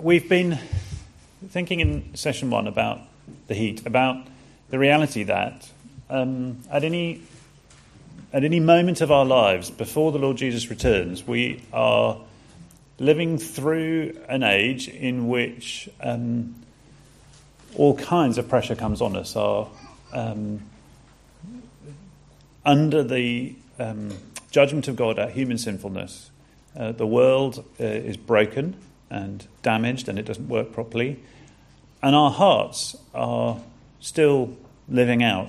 We've been thinking in session one about the heat, about the reality that at any moment of our lives before the Lord Jesus returns, we are living through an age in which all kinds of pressure comes on us. Are under the judgment of God at human sinfulness. The world is broken and damaged, and it doesn't work properly. And our hearts are still living out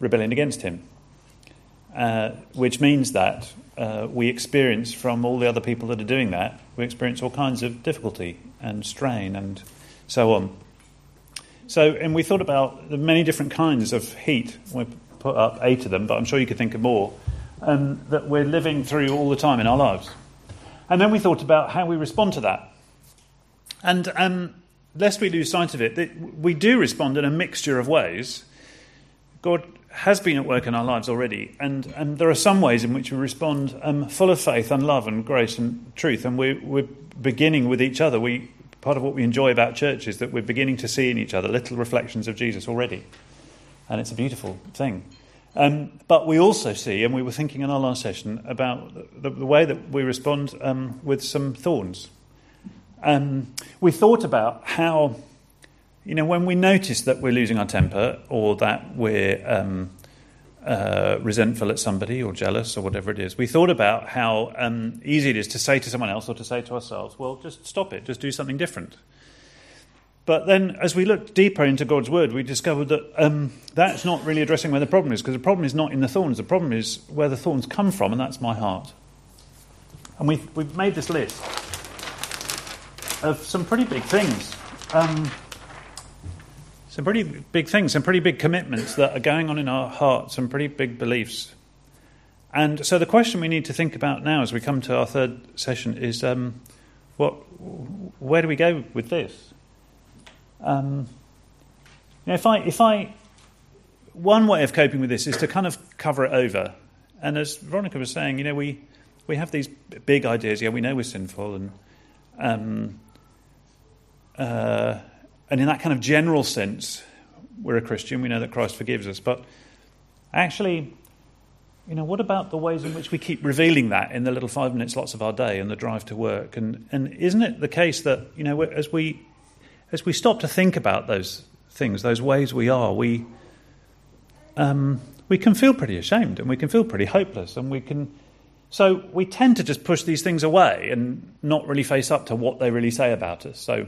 rebellion against him, which means that we experience from all the other people that are doing that, we experience all kinds of difficulty and strain and so on. So, and we thought about the many different kinds of heat. We put up 8 of them, but I'm sure you could think of more, that we're living through all the time in our lives. And then we thought about how we respond to that. And lest we lose sight of it, we do respond in a mixture of ways. God has been at work in our lives already, and there are some ways in which we respond full of faith and love and grace and truth, and we're beginning with each other. Part of what we enjoy about church is that we're beginning to see in each other little reflections of Jesus already, and it's a beautiful thing. But we also see, and we were thinking in our last session, about the way that we respond with some thorns. We thought about how, when we notice that we're losing our temper or that we're resentful at somebody or jealous or whatever it is, we thought about how easy it is to say to someone else or to say to ourselves, well, just stop it, just do something different. But then as we looked deeper into God's word, we discovered that that's not really addressing where the problem is, because the problem is not in the thorns. The problem is where the thorns come from, and that's my heart. And we've made this list of some pretty big things, some pretty big commitments that are going on in our hearts, some pretty big beliefs. And so the question we need to think about now as we come to our third session is, where do we go with this? One way of coping with this is to kind of cover it over. And as Veronica was saying, we have these big ideas. Yeah, we know we're sinful, and in that kind of general sense, we're a Christian. We know that Christ forgives us, but actually, what about the ways in which we keep revealing that in the little 5-minute slots of our day and the drive to work? And isn't it the case that as we stop to think about those things, those ways we are, we can feel pretty ashamed, and we can feel pretty hopeless, and so we tend to just push these things away and not really face up to what they really say about us. So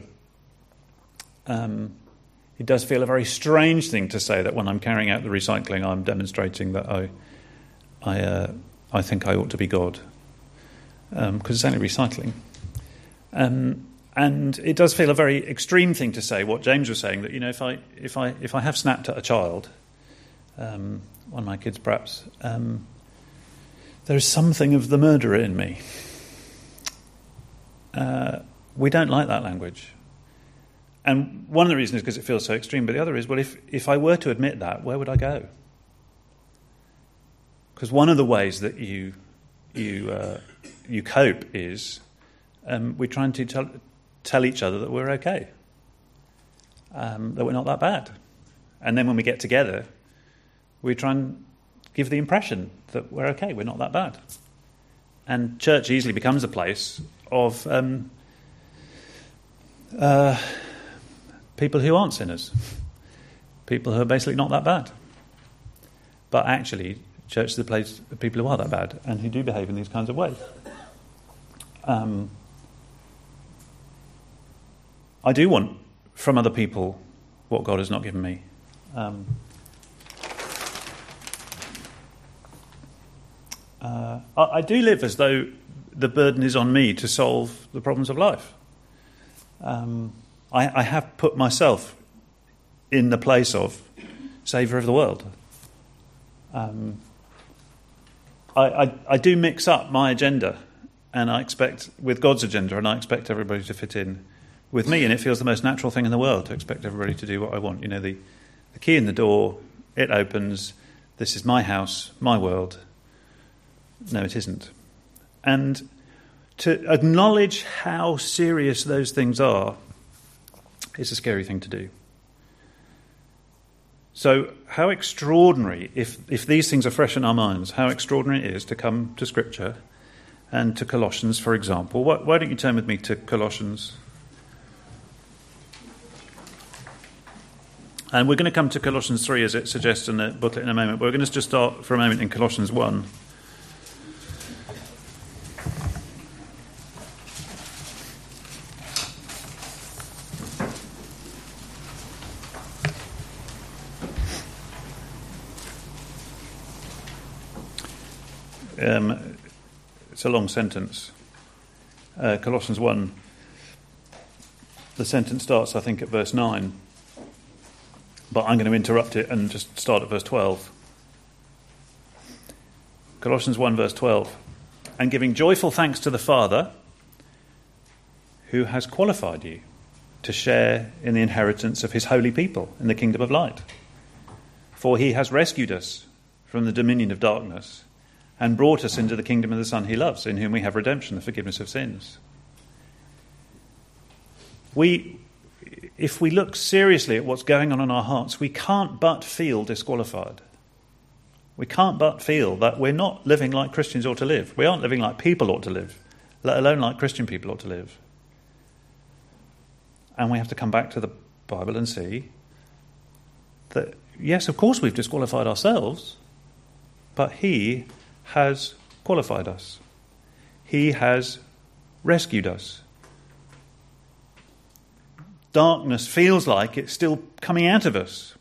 it does feel a very strange thing to say that when I'm carrying out the recycling, I'm demonstrating that I think I ought to be God, because it's only recycling. And it does feel a very extreme thing to say what James was saying, that if I have snapped at a child, one of my kids perhaps, there is something of the murderer in me. We don't like that language, and one of the reasons is because it feels so extreme. But the other is, well, if I were to admit that, where would I go? Because one of the ways that you cope is we try to tell each other that we're okay, that we're not that bad. And then when we get together, we try and give the impression that we're okay, we're not that bad. And church easily becomes a place of people who aren't sinners, people who are basically not that bad. But actually, church is the place of people who are that bad and who do behave in these kinds of ways. I do want from other people what God has not given me. I do live as though the burden is on me to solve the problems of life. I have put myself in the place of saviour of the world. I do mix up my agenda with God's agenda, and I expect everybody to fit in with me, and it feels the most natural thing in the world to expect everybody to do what I want. The key in the door, it opens, this is my house, my world. No, it isn't. And to acknowledge how serious those things are is a scary thing to do. So how extraordinary, if these things are fresh in our minds, how extraordinary it is to come to Scripture and to Colossians, for example. Why don't you turn with me to Colossians? And we're going to come to Colossians 3, as it suggests in the booklet, in a moment. But we're going to just start for a moment in Colossians 1. It's a long sentence. Colossians 1, the sentence starts, I think, at verse 9. But I'm going to interrupt it and just start at verse 12. Colossians 1, verse 12. And giving joyful thanks to the Father, who has qualified you to share in the inheritance of his holy people in the kingdom of light. For he has rescued us from the dominion of darkness and brought us into the kingdom of the Son he loves, in whom we have redemption, the forgiveness of sins. If we look seriously at what's going on in our hearts, we can't but feel disqualified. We can't but feel that we're not living like Christians ought to live. We aren't living like people ought to live, let alone like Christian people ought to live. And we have to come back to the Bible and see that, yes, of course we've disqualified ourselves, but he has qualified us. He has rescued us. Darkness feels like it's still coming out of us.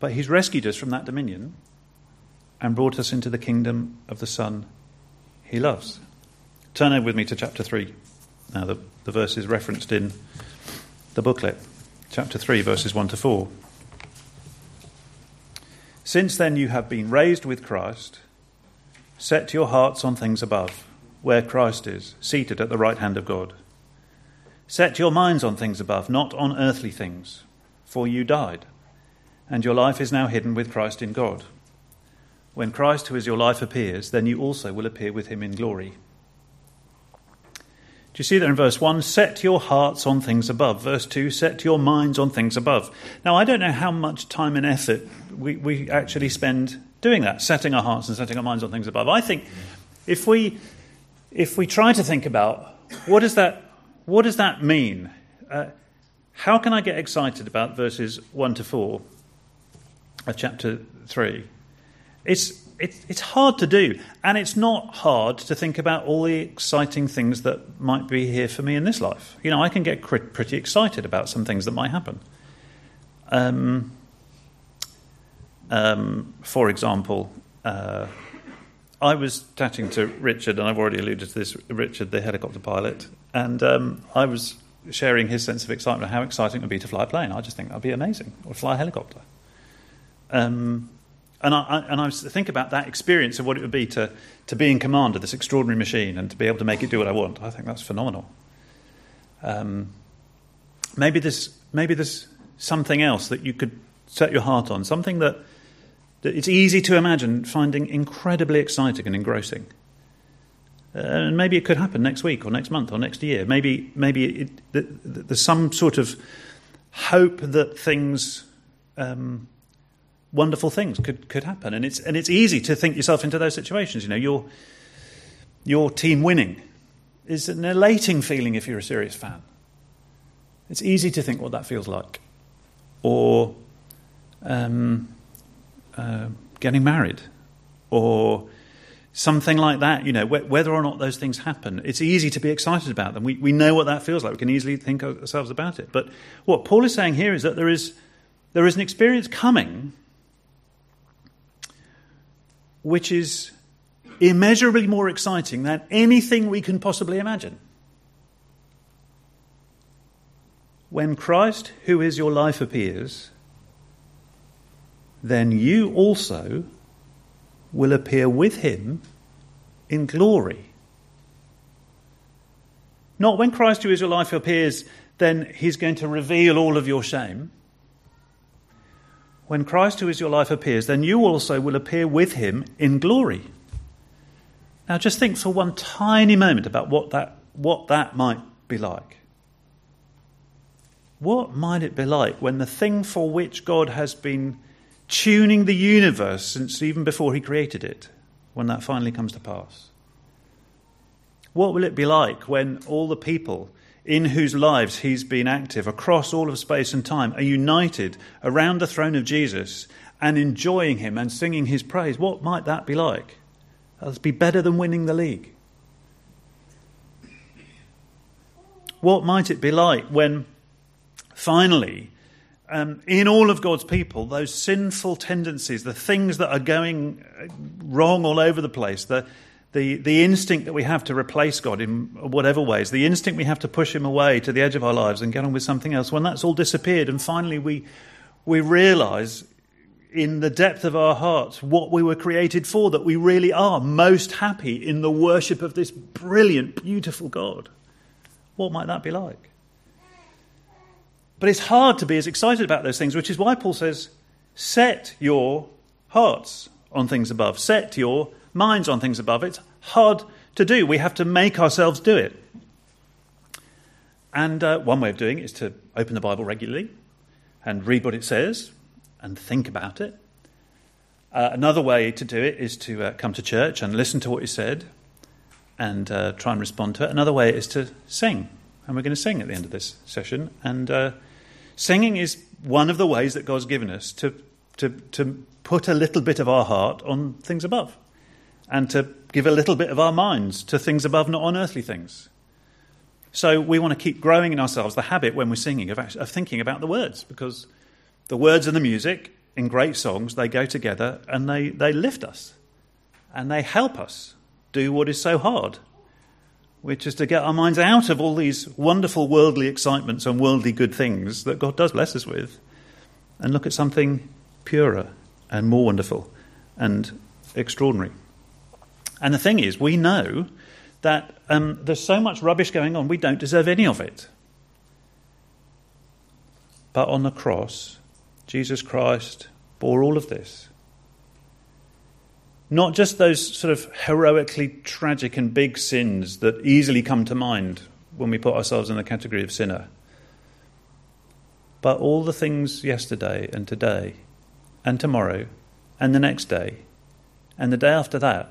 But he's rescued us from that dominion and brought us into the kingdom of the Son he loves. Turn over with me to chapter 3. Now the verse is referenced in the booklet. Chapter 3, verses 1 to 4. Since then you have been raised with Christ. Set your hearts on things above, where Christ is, seated at the right hand of God. Set your minds on things above, not on earthly things, for you died, and your life is now hidden with Christ in God. When Christ, who is your life, appears, then you also will appear with him in glory. Do you see there in verse 1? Set your hearts on things above. Verse 2, set your minds on things above. Now, I don't know how much time and effort we actually spend doing that, setting our hearts and setting our minds on things above. I think if we try to think about what does that mean? How can I get excited about verses 1 to 4 of chapter 3? It's hard to do, and it's not hard to think about all the exciting things that might be here for me in this life. You know, I can get pretty excited about some things that might happen. For example, I was chatting to Richard, and I've already alluded to this, Richard, the helicopter pilot, and I was sharing his sense of excitement, how exciting it would be to fly a plane. I just think that would be amazing, or fly a helicopter. And I was to think about that experience of what it would be to be in command of this extraordinary machine and to be able to make it do what I want. I think that's phenomenal. Maybe there's something else that you could set your heart on, something that it's easy to imagine finding incredibly exciting and engrossing. And maybe it could happen next week or next month or next year. Maybe there's some sort of hope that things, wonderful things could happen. And it's easy to think yourself into those situations. You know, your team winning is an elating feeling if you're a serious fan. It's easy to think what that feels like. Or getting married, or something like that, you know, whether or not those things happen, it's easy to be excited about them. We know what that feels like. We can easily think ourselves about it. But what Paul is saying here is that there is an experience coming which is immeasurably more exciting than anything we can possibly imagine. When Christ, who is your life, appears, then you also will appear with him in glory. Not when Christ, who is your life, appears, then he's going to reveal all of your shame. When Christ, who is your life, appears, then you also will appear with him in glory. Now just think for one tiny moment about what that might be like. What might it be like when the thing for which God has been tuning the universe since even before he created it, when that finally comes to pass? What will it be like when all the people in whose lives he's been active across all of space and time are united around the throne of Jesus and enjoying him and singing his praise? What might that be like? That'll be better than winning the league. What might it be like when finally, in all of God's people, those sinful tendencies, the things that are going wrong all over the place, the instinct that we have to replace God in whatever ways, the instinct we have to push him away to the edge of our lives and get on with something else, when that's all disappeared and finally we realise in the depth of our hearts what we were created for, that we really are most happy in the worship of this brilliant, beautiful God. What might that be like? But it's hard to be as excited about those things, which is why Paul says, set your hearts on things above. Set your minds on things above. It's hard to do. We have to make ourselves do it. And one way of doing it is to open the Bible regularly and read what it says and think about it. Another way to do it is to come to church and listen to what is said and try and respond to it. Another way is to sing. And we're going to sing at the end of this session. And singing is one of the ways that God's given us to put a little bit of our heart on things above and to give a little bit of our minds to things above, not on earthly things. So we want to keep growing in ourselves the habit when we're singing of thinking about the words, because the words and the music in great songs, they go together and they lift us and they help us do what is so hard, which is to get our minds out of all these wonderful worldly excitements and worldly good things that God does bless us with and look at something purer and more wonderful and extraordinary. And the thing is, we know that there's so much rubbish going on, we don't deserve any of it. But on the cross, Jesus Christ bore all of this. Not just those sort of heroically tragic and big sins that easily come to mind when we put ourselves in the category of sinner, but all the things yesterday and today and tomorrow and the next day and the day after that,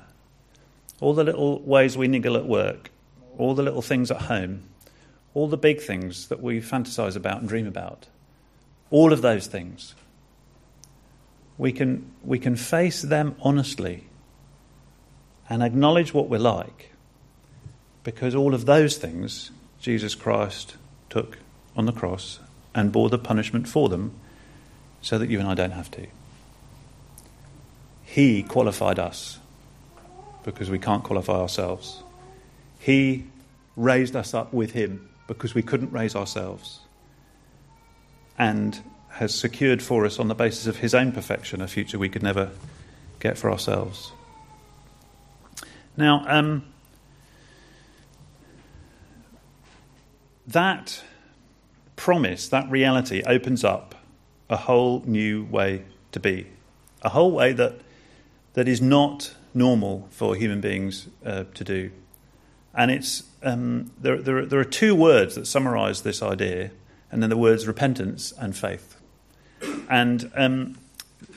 all the little ways we niggle at work, all the little things at home, all the big things that we fantasize about and dream about, all of those things. We can face them honestly and acknowledge what we're like, because all of those things Jesus Christ took on the cross and bore the punishment for them so that you and I don't have to. He qualified us because we can't qualify ourselves. He raised us up with him because we couldn't raise ourselves, and has secured for us on the basis of his own perfection a future we could never get for ourselves. Now, that promise, that reality, opens up a whole new way to be, a whole way that is not normal for human beings to do. And it's there are two words that summarise this idea, and then the words repentance and faith. And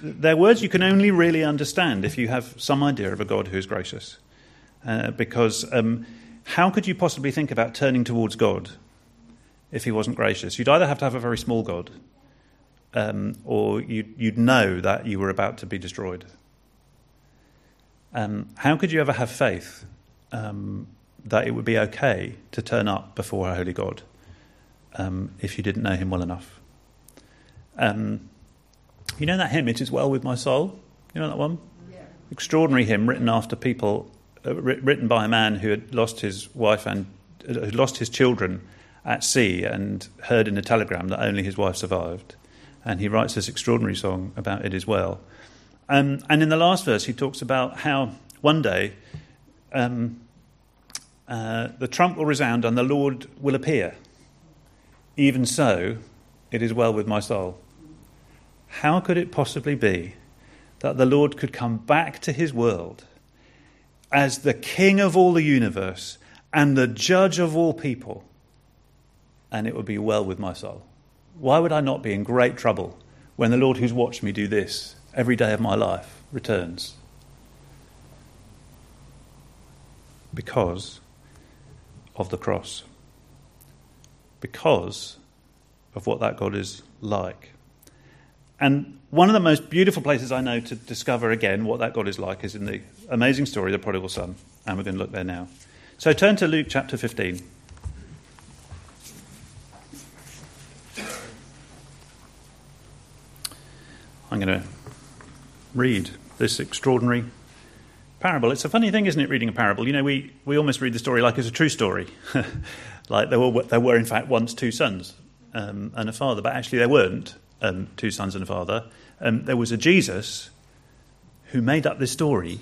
they're words you can only really understand if you have some idea of a God who is gracious. Because how could you possibly think about turning towards God if he wasn't gracious? You'd either have to have a very small God, or you'd know that you were about to be destroyed. How could you ever have faith that it would be okay to turn up before a holy God if you didn't know him well enough? You know that hymn, It Is Well With My Soul? You know that one? Yeah. Extraordinary hymn written by a man who had lost his wife and had lost his children at sea, and heard in a telegram that only his wife survived. And he writes this extraordinary song about It Is Well. And in the last verse, he talks about how one day the trump will resound and the Lord will appear. Even so, it is well with my soul. How could it possibly be that the Lord could come back to his world as the king of all the universe and the judge of all people, and it would be well with my soul. Why would I not be in great trouble when the Lord who's watched me do this every day of my life returns? Because of the cross. Because of what that God is like. And one of the most beautiful places I know to discover again what that God is like is in the amazing story of the prodigal son. And we're going to look there now. So turn to Luke chapter 15. I'm going to read this extraordinary parable. It's a funny thing, isn't it, reading a parable? You know, we almost read the story like it's a true story. Like there were in fact once two sons and a father, but actually there weren't two sons and a father. There was a Jesus who made up this story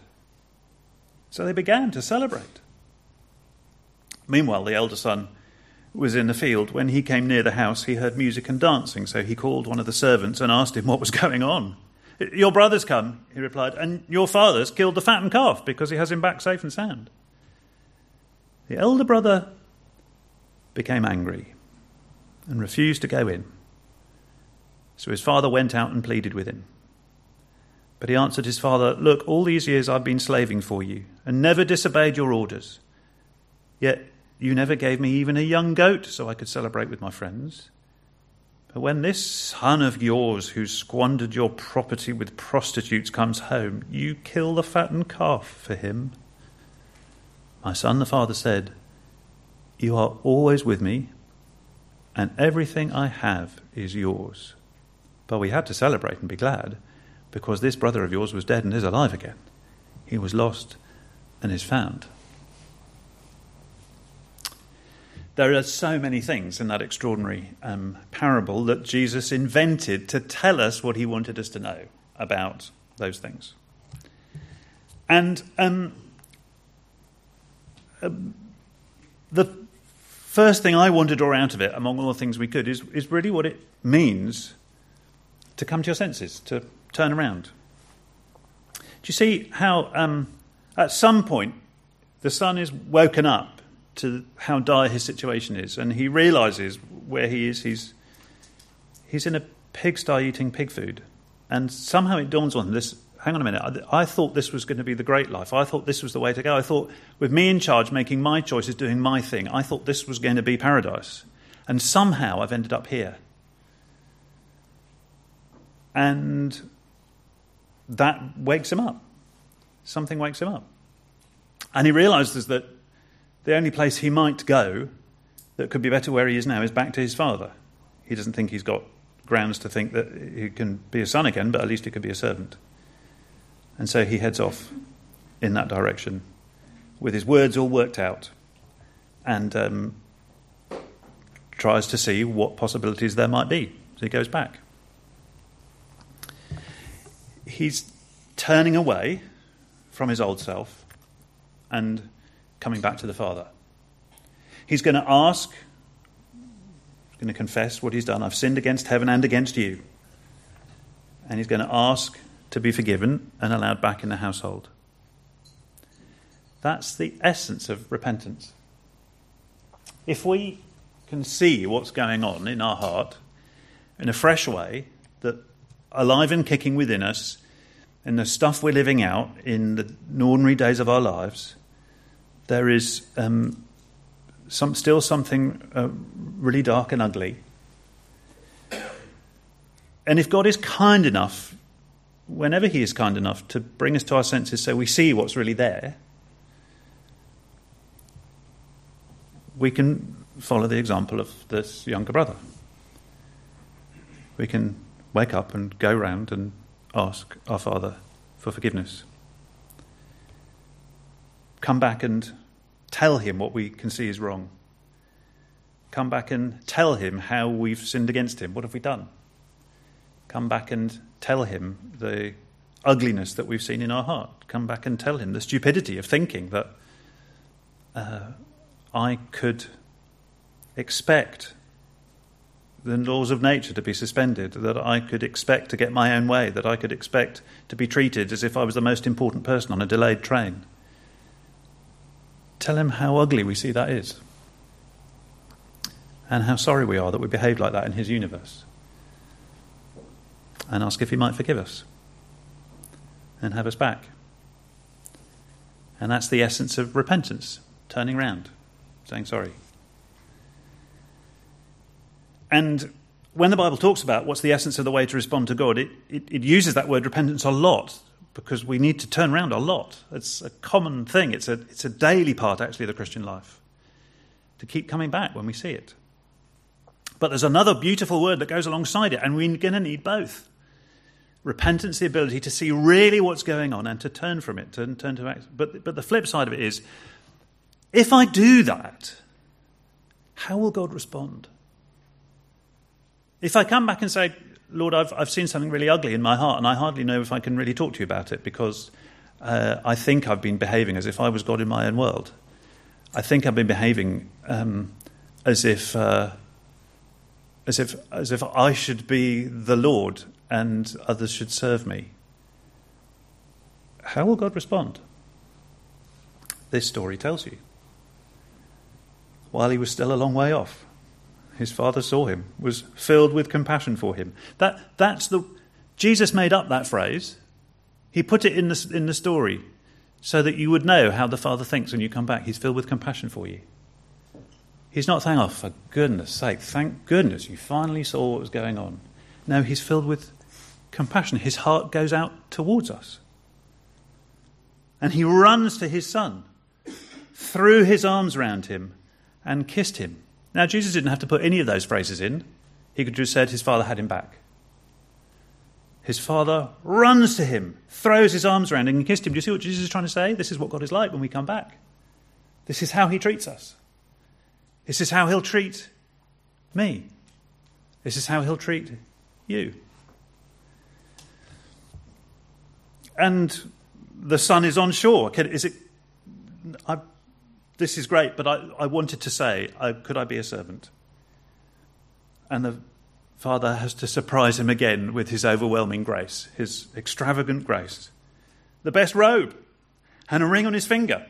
So they began to celebrate. Meanwhile, the elder son was in the field. When he came near the house, he heard music and dancing. So he called one of the servants and asked him what was going on. 'Your brother's come,' he replied, 'and your father's killed the fattened calf because he has him back safe and sound.' The elder brother became angry and refused to go in. So his father went out and pleaded with him. But he answered his father, 'Look, all these years I've been slaving for you and never disobeyed your orders. Yet you never gave me even a young goat so I could celebrate with my friends. But when this son of yours who squandered your property with prostitutes comes home, you kill the fattened calf for him.' 'My son,' the father said, 'you are always with me, and everything I have is yours. But we had to celebrate and be glad, because this brother of yours was dead and is alive again. He was lost and is found.'" There are so many things in that extraordinary parable that Jesus invented to tell us what he wanted us to know about those things. And the first thing I wanted to draw out of it, among all the things we could, is really what it means to come to your senses, to turn around. Do you see how at some point the son is woken up to how dire his situation is, and he realises where he is. He's in a pigsty eating pig food, and somehow it dawns on him, this, hang on a minute, I thought this was going to be the great life. I thought this was the way to go. I thought with me in charge, making my choices, doing my thing, I thought this was going to be paradise. And somehow I've ended up here. And that wakes him up. Something wakes him up. And he realises that the only place he might go that could be better where he is now is back to his father. He doesn't think he's got grounds to think that he can be a son again, but at least he could be a servant. And so he heads off in that direction with his words all worked out and tries to see what possibilities there might be. So he goes back. He's turning away from his old self and coming back to the Father. He's going to ask, he's going to confess what he's done. I've sinned against heaven and against you. And he's going to ask to be forgiven and allowed back in the household. That's the essence of repentance. If we can see what's going on in our heart in a fresh way, that alive and kicking within us, in the stuff we're living out in the ordinary days of our lives, there is something really dark and ugly. And if God is kind enough, whenever he is kind enough, to bring us to our senses so we see what's really there, we can follow the example of this younger brother. We can wake up and go round and ask our Father for forgiveness. Come back and tell him what we can see is wrong. Come back and tell him how we've sinned against him. What have we done? Come back and tell him the ugliness that we've seen in our heart. Come back and tell him the stupidity of thinking that I could expect the laws of nature to be suspended, that I could expect to get my own way, that I could expect to be treated as if I was the most important person on a delayed train. Tell him how ugly we see that is and how sorry we are that we behave like that in his universe, and ask if he might forgive us and have us back. And that's the essence of repentance, turning round, saying sorry. And when the Bible talks about what's the essence of the way to respond to God, it uses that word repentance a lot, because we need to turn round a lot. It's a common thing. It's a daily part, actually, of the Christian life, to keep coming back when we see it. But there's another beautiful word that goes alongside it, and we're going to need both. Repentance, the ability to see really what's going on and to turn from it, to turn to action. But the flip side of it is, if I do that, how will God respond? If I come back and say, Lord, I've seen something really ugly in my heart, and I hardly know if I can really talk to you about it, because I think I've been behaving as if I was God in my own world. I think I've been behaving as if I should be the Lord and others should serve me. How will God respond? This story tells you. While he was still a long way off, his Father saw him, was filled with compassion for him. Jesus made up that phrase. He put it in the story so that you would know how the Father thinks when you come back. He's filled with compassion for you. He's not saying, oh, for goodness sake, thank goodness you finally saw what was going on. No, he's filled with compassion. His heart goes out towards us. And he runs to his Son, threw his arms round him and kissed him. Now, Jesus didn't have to put any of those phrases in. He could just said his Father had him back. His Father runs to him, throws his arms around him and kissed him. Do you see what Jesus is trying to say? This is what God is like when we come back. This is how he treats us. This is how he'll treat me. This is how he'll treat you. And the Son is on shore. This is great, but I wanted to say, could I be a servant? And the Father has to surprise him again with his overwhelming grace, his extravagant grace. The best robe, and a ring on his finger,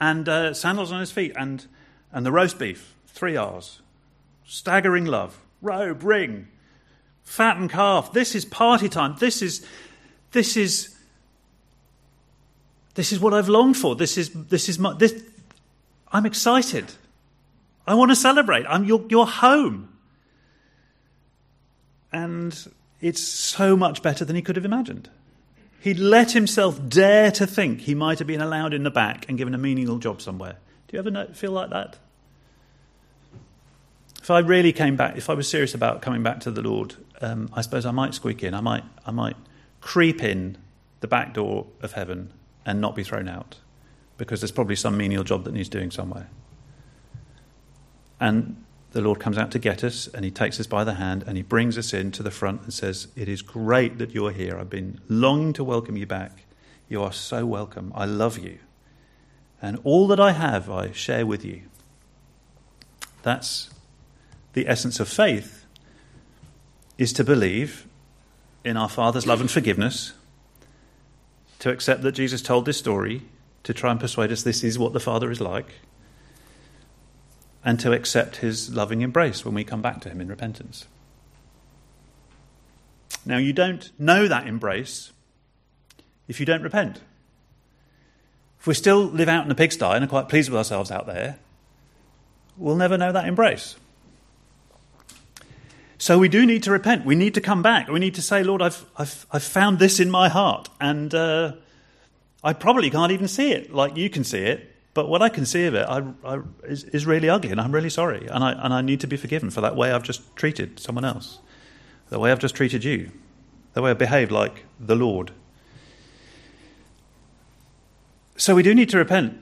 and sandals on his feet, and the roast beef, 3 R's. Staggering love, robe, ring, fattened calf. This is party time. This is what I've longed for. This is my. I'm excited. I want to celebrate. You're home. And it's so much better than he could have imagined. He'd let himself dare to think he might have been allowed in the back and given a menial job somewhere. Do you ever feel like that? If I really came back, if I was serious about coming back to the Lord, I suppose I might squeak in. I might creep in the back door of heaven and not be thrown out, because there's probably some menial job that needs doing somewhere. And the Lord comes out to get us, and he takes us by the hand, and he brings us in to the front and says, "It is great that you're here. I've been longing to welcome you back. You are so welcome. I love you. And all that I have, I share with you." That's the essence of faith, is to believe in our Father's love and forgiveness, to accept that Jesus told this story, to try and persuade us this is what the Father is like, and to accept his loving embrace when we come back to him in repentance. Now, you don't know that embrace if you don't repent. If we still live out in the pigsty and are quite pleased with ourselves out there, we'll never know that embrace. So we do need to repent. We need to come back. We need to say, "Lord, I've found this in my heart, and I probably can't even see it like you can see it. But what I can see of it is really ugly, and I'm really sorry, and I need to be forgiven for that way I've just treated someone else, the way I've just treated you, the way I've behaved like the Lord." So we do need to repent.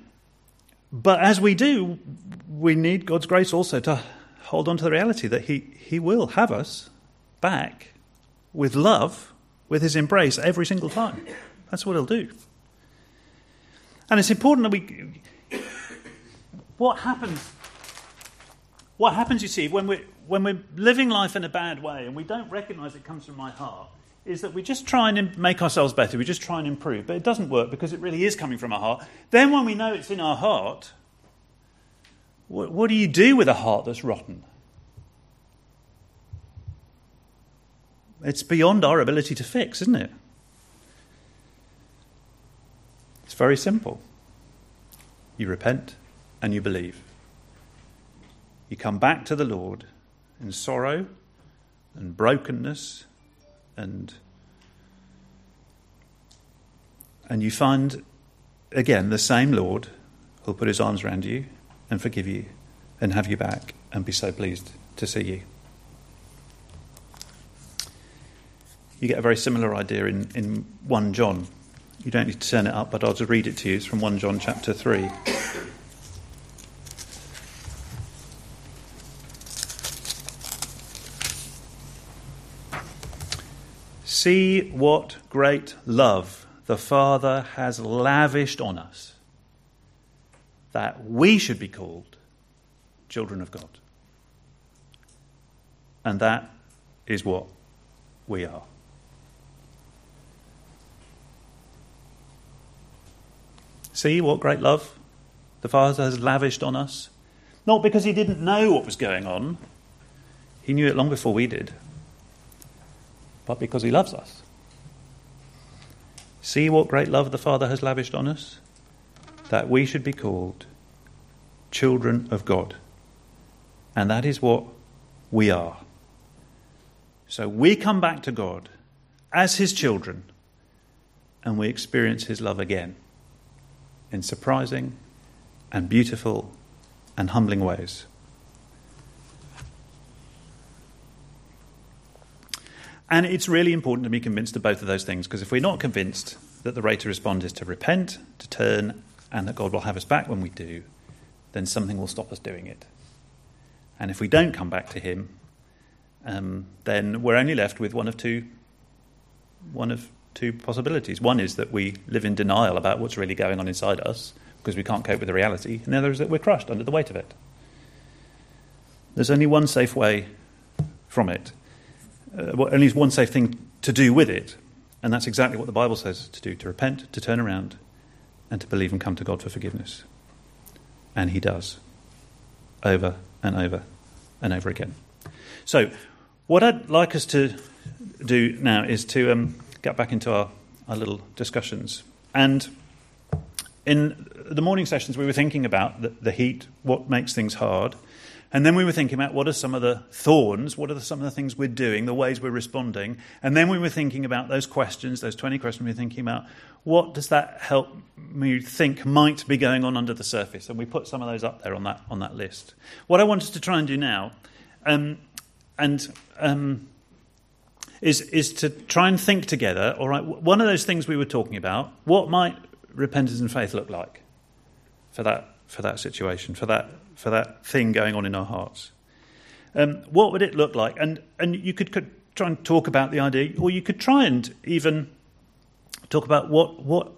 But as we do, we need God's grace also to hold on to the reality that he will have us back with love, with his embrace every single time. That's what he'll do. And it's important that we... What happens, you see, when we're living life in a bad way and we don't recognise it comes from my heart, is that we just try and make ourselves better, we just try and improve, but it doesn't work because it really is coming from our heart. Then when we know it's in our heart, what do you do with a heart that's rotten? It's beyond our ability to fix, isn't it? It's very simple. You repent. And you believe. You come back to the Lord in sorrow and brokenness, and you find, again, the same Lord who'll put his arms around you and forgive you and have you back and be so pleased to see you. You get a very similar idea in 1 John. You don't need to turn it up, but I'll just read it to you. It's from 1 John chapter 3. "See what great love the Father has lavished on us, that we should be called children of God. And that is what we are." See what great love the Father has lavished on us. Not because he didn't know what was going on. He knew it long before we did. But because he loves us. See what great love the Father has lavished on us, that we should be called children of God. And that is what we are. So we come back to God as his children, and we experience his love again in surprising and beautiful and humbling ways. And it's really important to be convinced of both of those things, because if we're not convinced that the way to respond is to repent, to turn, and that God will have us back when we do, then something will stop us doing it. And if we don't come back to him, then we're only left with one of two possibilities. One is that we live in denial about what's really going on inside us because we can't cope with the reality, and the other is that we're crushed under the weight of it. There's only one safe way from it. Only one safe thing to do with it, and that's exactly what the Bible says to do: to repent, to turn around, and to believe and come to God for forgiveness. And he does, over and over and over again. So what I'd like us to do now is to get back into our little discussions. And in the morning sessions we were thinking about the heat, what makes things hard. And then we were thinking about what are some of the thorns, what are some of the things we're doing, the ways we're responding. And then we were thinking about those questions, those 20 questions we were thinking about, what does that help me think might be going on under the surface? And we put some of those up there on that list. What I wanted to try and do now is to try and think together, all right, one of those things we were talking about, what might repentance and faith look like for that situation, for that thing going on in our hearts? What would it look like? And you could try and talk about the idea, or you could try and even talk about what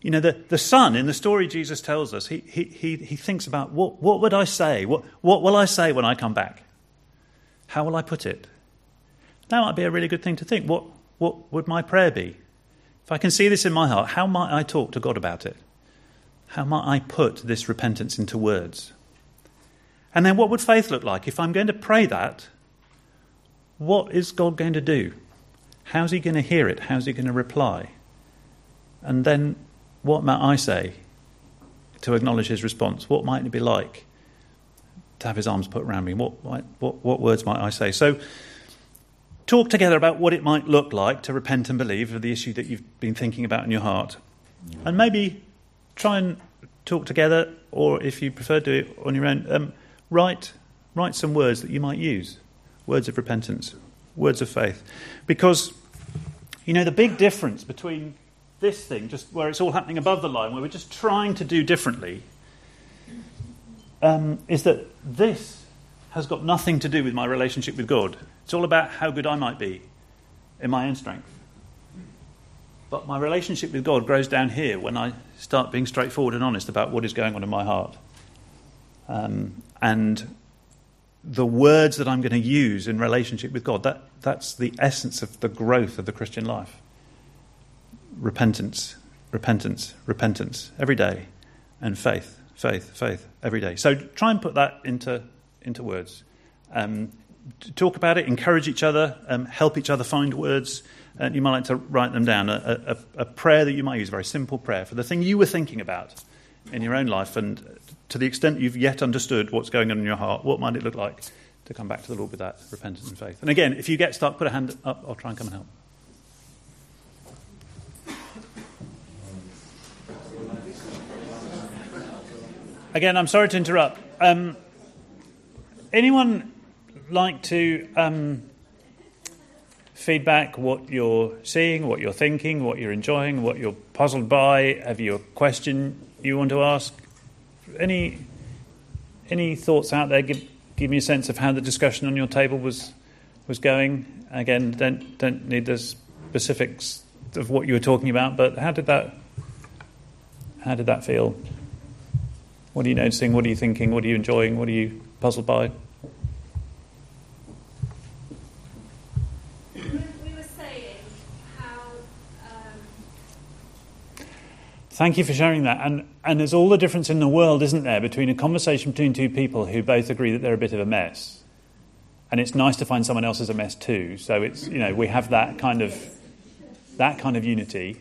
you know, the son in the story Jesus tells us, he thinks about what would I say? What will I say when I come back? How will I put it? That might be a really good thing to think. What would my prayer be? If I can see this in my heart, how might I talk to God about it? How might I put this repentance into words? And then what would faith look like? If I'm going to pray that, what is God going to do? How's he going to hear it? How's he going to reply? And then what might I say to acknowledge his response? What might it be like to have his arms put around me? What words might I say? So talk together about what it might look like to repent and believe of the issue that you've been thinking about in your heart. And maybe try and talk together, or if you prefer, do it on your own. Write some words that you might use. Words of repentance, words of faith. Because, you know, the big difference between this thing, just where it's all happening above the line, where we're just trying to do differently, is that this has got nothing to do with my relationship with God. It's all about how good I might be in my own strength. But my relationship with God grows down here when I start being straightforward and honest about what is going on in my heart. And the words that I'm going to use in relationship with God, that's the essence of the growth of the Christian life. Repentance, repentance, repentance every day, and faith, faith, faith every day. So try and put that into words. Talk about it, encourage each other, help each other find words. You might like to write them down. A prayer that you might use, a very simple prayer for the thing you were thinking about in your own life, and to the extent you've yet understood what's going on in your heart, what might it look like to come back to the Lord with that repentance and faith? And again, if you get stuck, put a hand up, I'll try and come and help. Again, I'm sorry to interrupt. Anyone like to feedback what you're seeing, what you're thinking, what you're enjoying, what you're puzzled by? Have you a question you want to ask? Any thoughts out there? Give me a sense of how the discussion on your table was going. Again, don't need the specifics of what you were talking about, but how did that feel? What are you noticing? What are you thinking? What are you enjoying? What are you puzzled by? Thank you for sharing that. And there's all the difference in the world, isn't there, between a conversation between two people who both agree that they're a bit of a mess. And it's nice to find someone else is a mess too. So it's, you know, we have that kind of unity.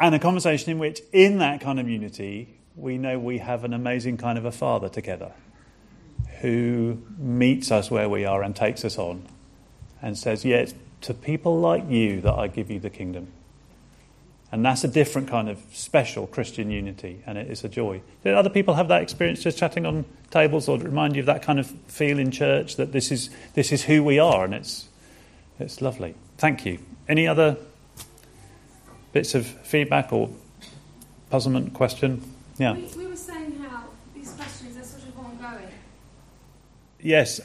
And a conversation in which, in that kind of unity, we know we have an amazing kind of a father together who meets us where we are and takes us on and says, yeah, it's to people like you that I give you the kingdom. And that's a different kind of special Christian unity, and it is a joy. Did other people have that experience just chatting on tables, or remind you of that kind of feel in church, that this is who we are, and it's lovely. Thank you. Any other bits of feedback or puzzlement, question? Yeah. We were saying how these questions are sort of ongoing. Yes.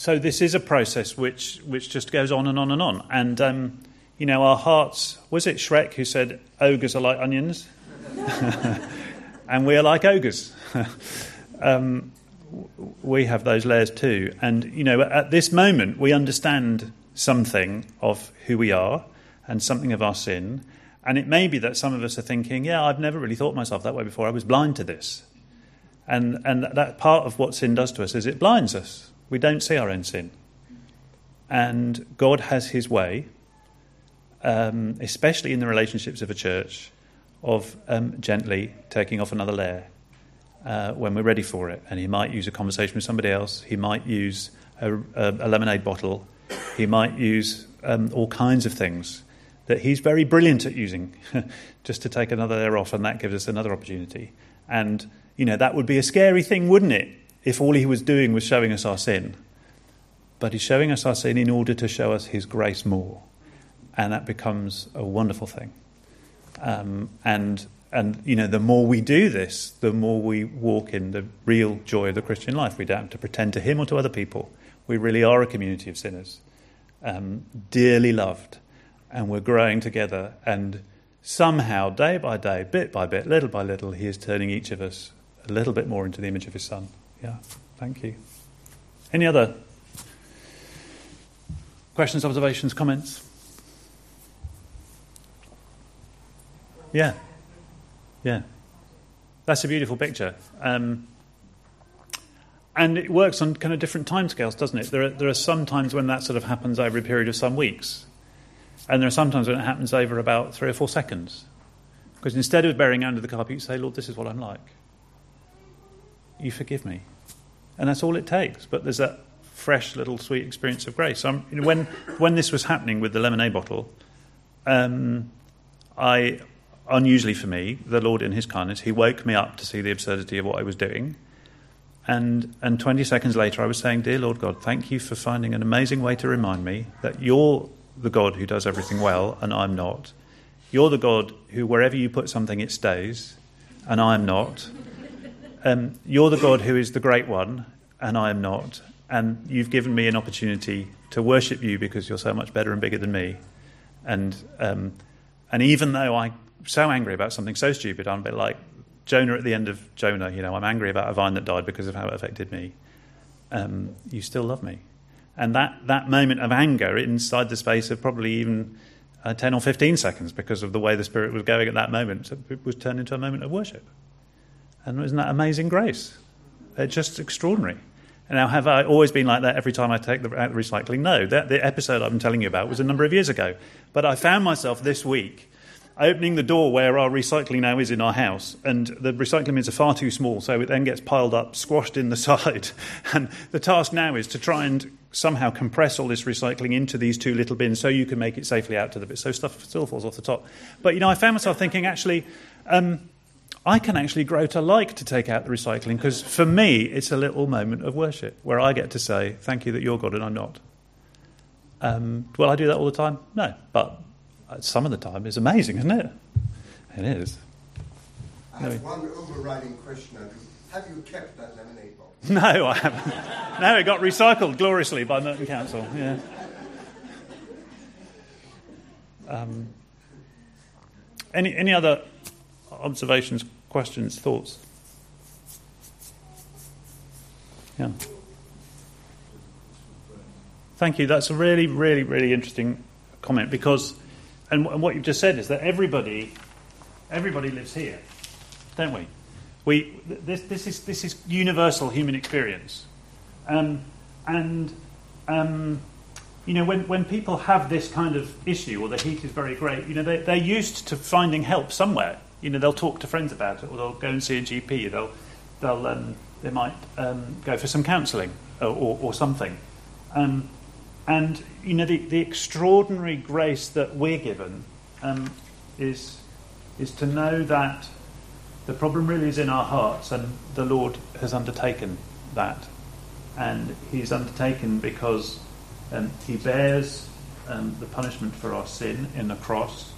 So this is a process which just goes on and on and on, and. You know, our hearts, was it Shrek who said, ogres are like onions? And we are like ogres. We have those layers too. And, you know, at this moment, we understand something of who we are and something of our sin. And it may be that some of us are thinking, yeah, I've never really thought myself that way before. I was blind to this. And that part of what sin does to us is it blinds us. We don't see our own sin. And God has his way. Especially in the relationships of a church, of gently taking off another layer when we're ready for it. And he might use a conversation with somebody else. He might use a lemonade bottle. He might use all kinds of things that he's very brilliant at using just to take another layer off, and that gives us another opportunity. And, you know, that would be a scary thing, wouldn't it, if all he was doing was showing us our sin. But he's showing us our sin in order to show us his grace more. And that becomes a wonderful thing. And you know, the more we do this, the more we walk in the real joy of the Christian life. We don't have to pretend to him or to other people. We really are a community of sinners, dearly loved, and we're growing together. And somehow, day by day, bit by bit, little by little, he is turning each of us a little bit more into the image of his son. Yeah, thank you. Any other questions, observations, comments? Yeah. Yeah. That's a beautiful picture. And it works on kind of different timescales, doesn't it? There are some times when that sort of happens over a period of some weeks. And there are some times when it happens over about 3 or 4 seconds. Because instead of burying under the carpet, you say, Lord, this is what I'm like. You forgive me. And that's all it takes. But there's that fresh little sweet experience of grace. You know, when this was happening with the lemonade bottle, unusually for me, the Lord in his kindness, he woke me up to see the absurdity of what I was doing. And 20 seconds later I was saying, Dear Lord God, thank you for finding an amazing way to remind me that you're the God who does everything well and I'm not. You're the God who wherever you put something it stays and I'm not. You're the God who is the great one and I am not. And you've given me an opportunity to worship you because you're so much better and bigger than me. And even though I'm so angry about something so stupid, I'm a bit like Jonah at the end of Jonah, you know, I'm angry about a vine that died because of how it affected me. You still love me. And that moment of anger inside the space of probably even 10 or 15 seconds because of the way the Spirit was going at that moment, it was turned into a moment of worship. And isn't that amazing grace? It's just extraordinary. And now, have I always been like that every time I take out the recycling? No, the episode I've been telling you about was a number of years ago. But I found myself this week opening the door where our recycling now is in our house, and the recycling bins are far too small, so it then gets piled up, squashed in the side. And the task now is to try and somehow compress all this recycling into these two little bins so you can make it safely out to the bin. So stuff still falls off the top. But, you know, I found myself thinking, actually, I can actually grow to like to take out the recycling because for me it's a little moment of worship where I get to say, thank you that you're God and I'm not. Will I do that all the time? No, but some of the time is amazing, isn't it? It is. I have one overriding question, Andrew. Have you kept that lemonade bottle? No, I haven't. No, it got recycled gloriously by Merton Council. Yeah. Any other observations, questions, thoughts? Yeah. Thank you. That's a really, really, really interesting comment because, and what you've just said is that everybody lives here, don't we? This is universal human experience, you know, when people have this kind of issue or the heat is very great, you know, they're used to finding help somewhere. You know, they'll talk to friends about it, or they'll go and see a GP. They might go for some counselling or something. And you know, the extraordinary grace that we're given is to know that the problem really is in our hearts, and the Lord has undertaken that, and He's undertaken because He bears the punishment for our sin in the cross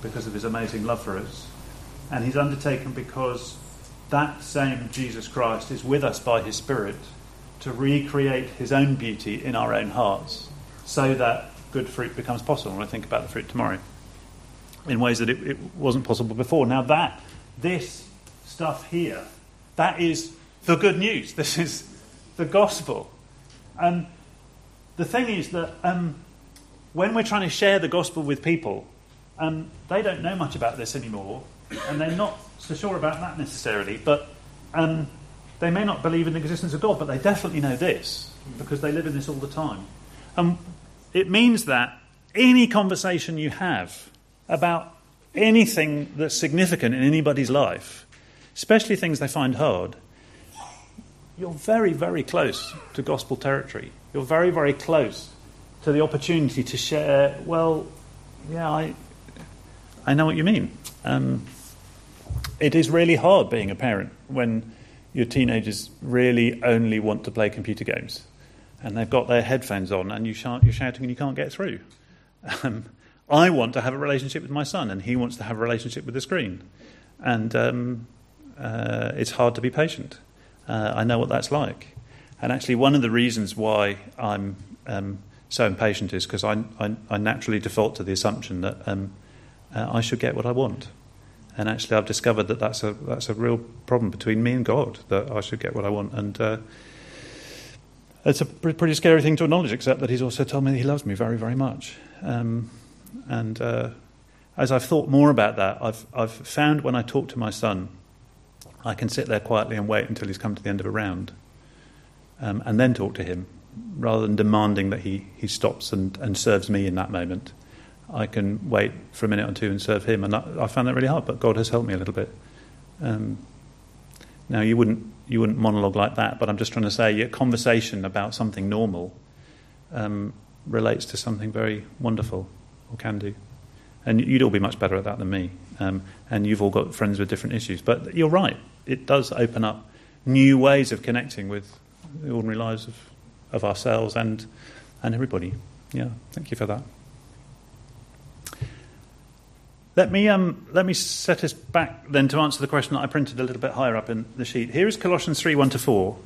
because of His amazing love for us. And He's undertaken because that same Jesus Christ is with us by His Spirit to recreate His own beauty in our own hearts so that good fruit becomes possible. And I think about the fruit tomorrow in ways that it wasn't possible before. Now this stuff here, that is the good news. This is the gospel. And the thing is that when we're trying to share the gospel with people, they don't know much about this anymore. And they're not so sure about that necessarily, but they may not believe in the existence of God, but they definitely know this because they live in this all the time. It means that any conversation you have about anything that's significant in anybody's life, especially things they find hard, you're very, very close to gospel territory. You're very, very close to the opportunity to share, well, yeah, I know what you mean. It is really hard being a parent when your teenagers really only want to play computer games, and they've got their headphones on, and you're shouting and you can't get through. I want to have a relationship with my son, and he wants to have a relationship with the screen. And it's hard to be patient. I know what that's like. And actually, one of the reasons why I'm so impatient is because I naturally default to the assumption that I should get what I want. And actually, I've discovered that that's a real problem between me and God, that I should get what I want. And it's a pretty scary thing to acknowledge, except that he's also told me that he loves me very, very much. And as I've thought more about that, I've found when I talk to my son, I can sit there quietly and wait until he's come to the end of a round, and then talk to him, rather than demanding that he stops and serves me in that moment. I can wait for a minute or two and serve him, and I found that really hard, but God has helped me a little bit. Now, you wouldn't monologue like that, but I'm just trying to say your conversation about something normal relates to something very wonderful, or can do. And you'd all be much better at that than me, and you've all got friends with different issues. But you're right, it does open up new ways of connecting with the ordinary lives of ourselves and everybody. Yeah, thank you for that. Let me set us back then to answer the question that I printed a little bit higher up in the sheet. Here is Colossians 3:1-4.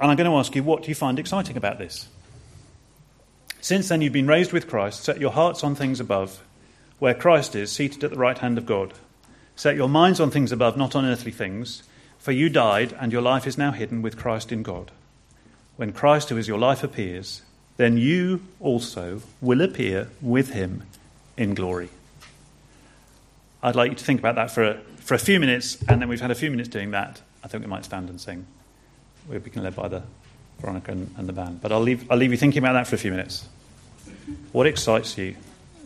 And I'm going to ask you, what do you find exciting about this? Since then you've been raised with Christ, set your hearts on things above, where Christ is, seated at the right hand of God. Set your minds on things above, not on earthly things, for you died, and your life is now hidden with Christ in God. When Christ, who is your life, appears, then you also will appear with him in glory. I'd like you to think about that for a few minutes, and then we've had a few minutes doing that. I think we might stand and sing. We'll be led by the Veronica and the band. But I'll leave you thinking about that for a few minutes. What excites you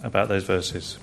about those verses?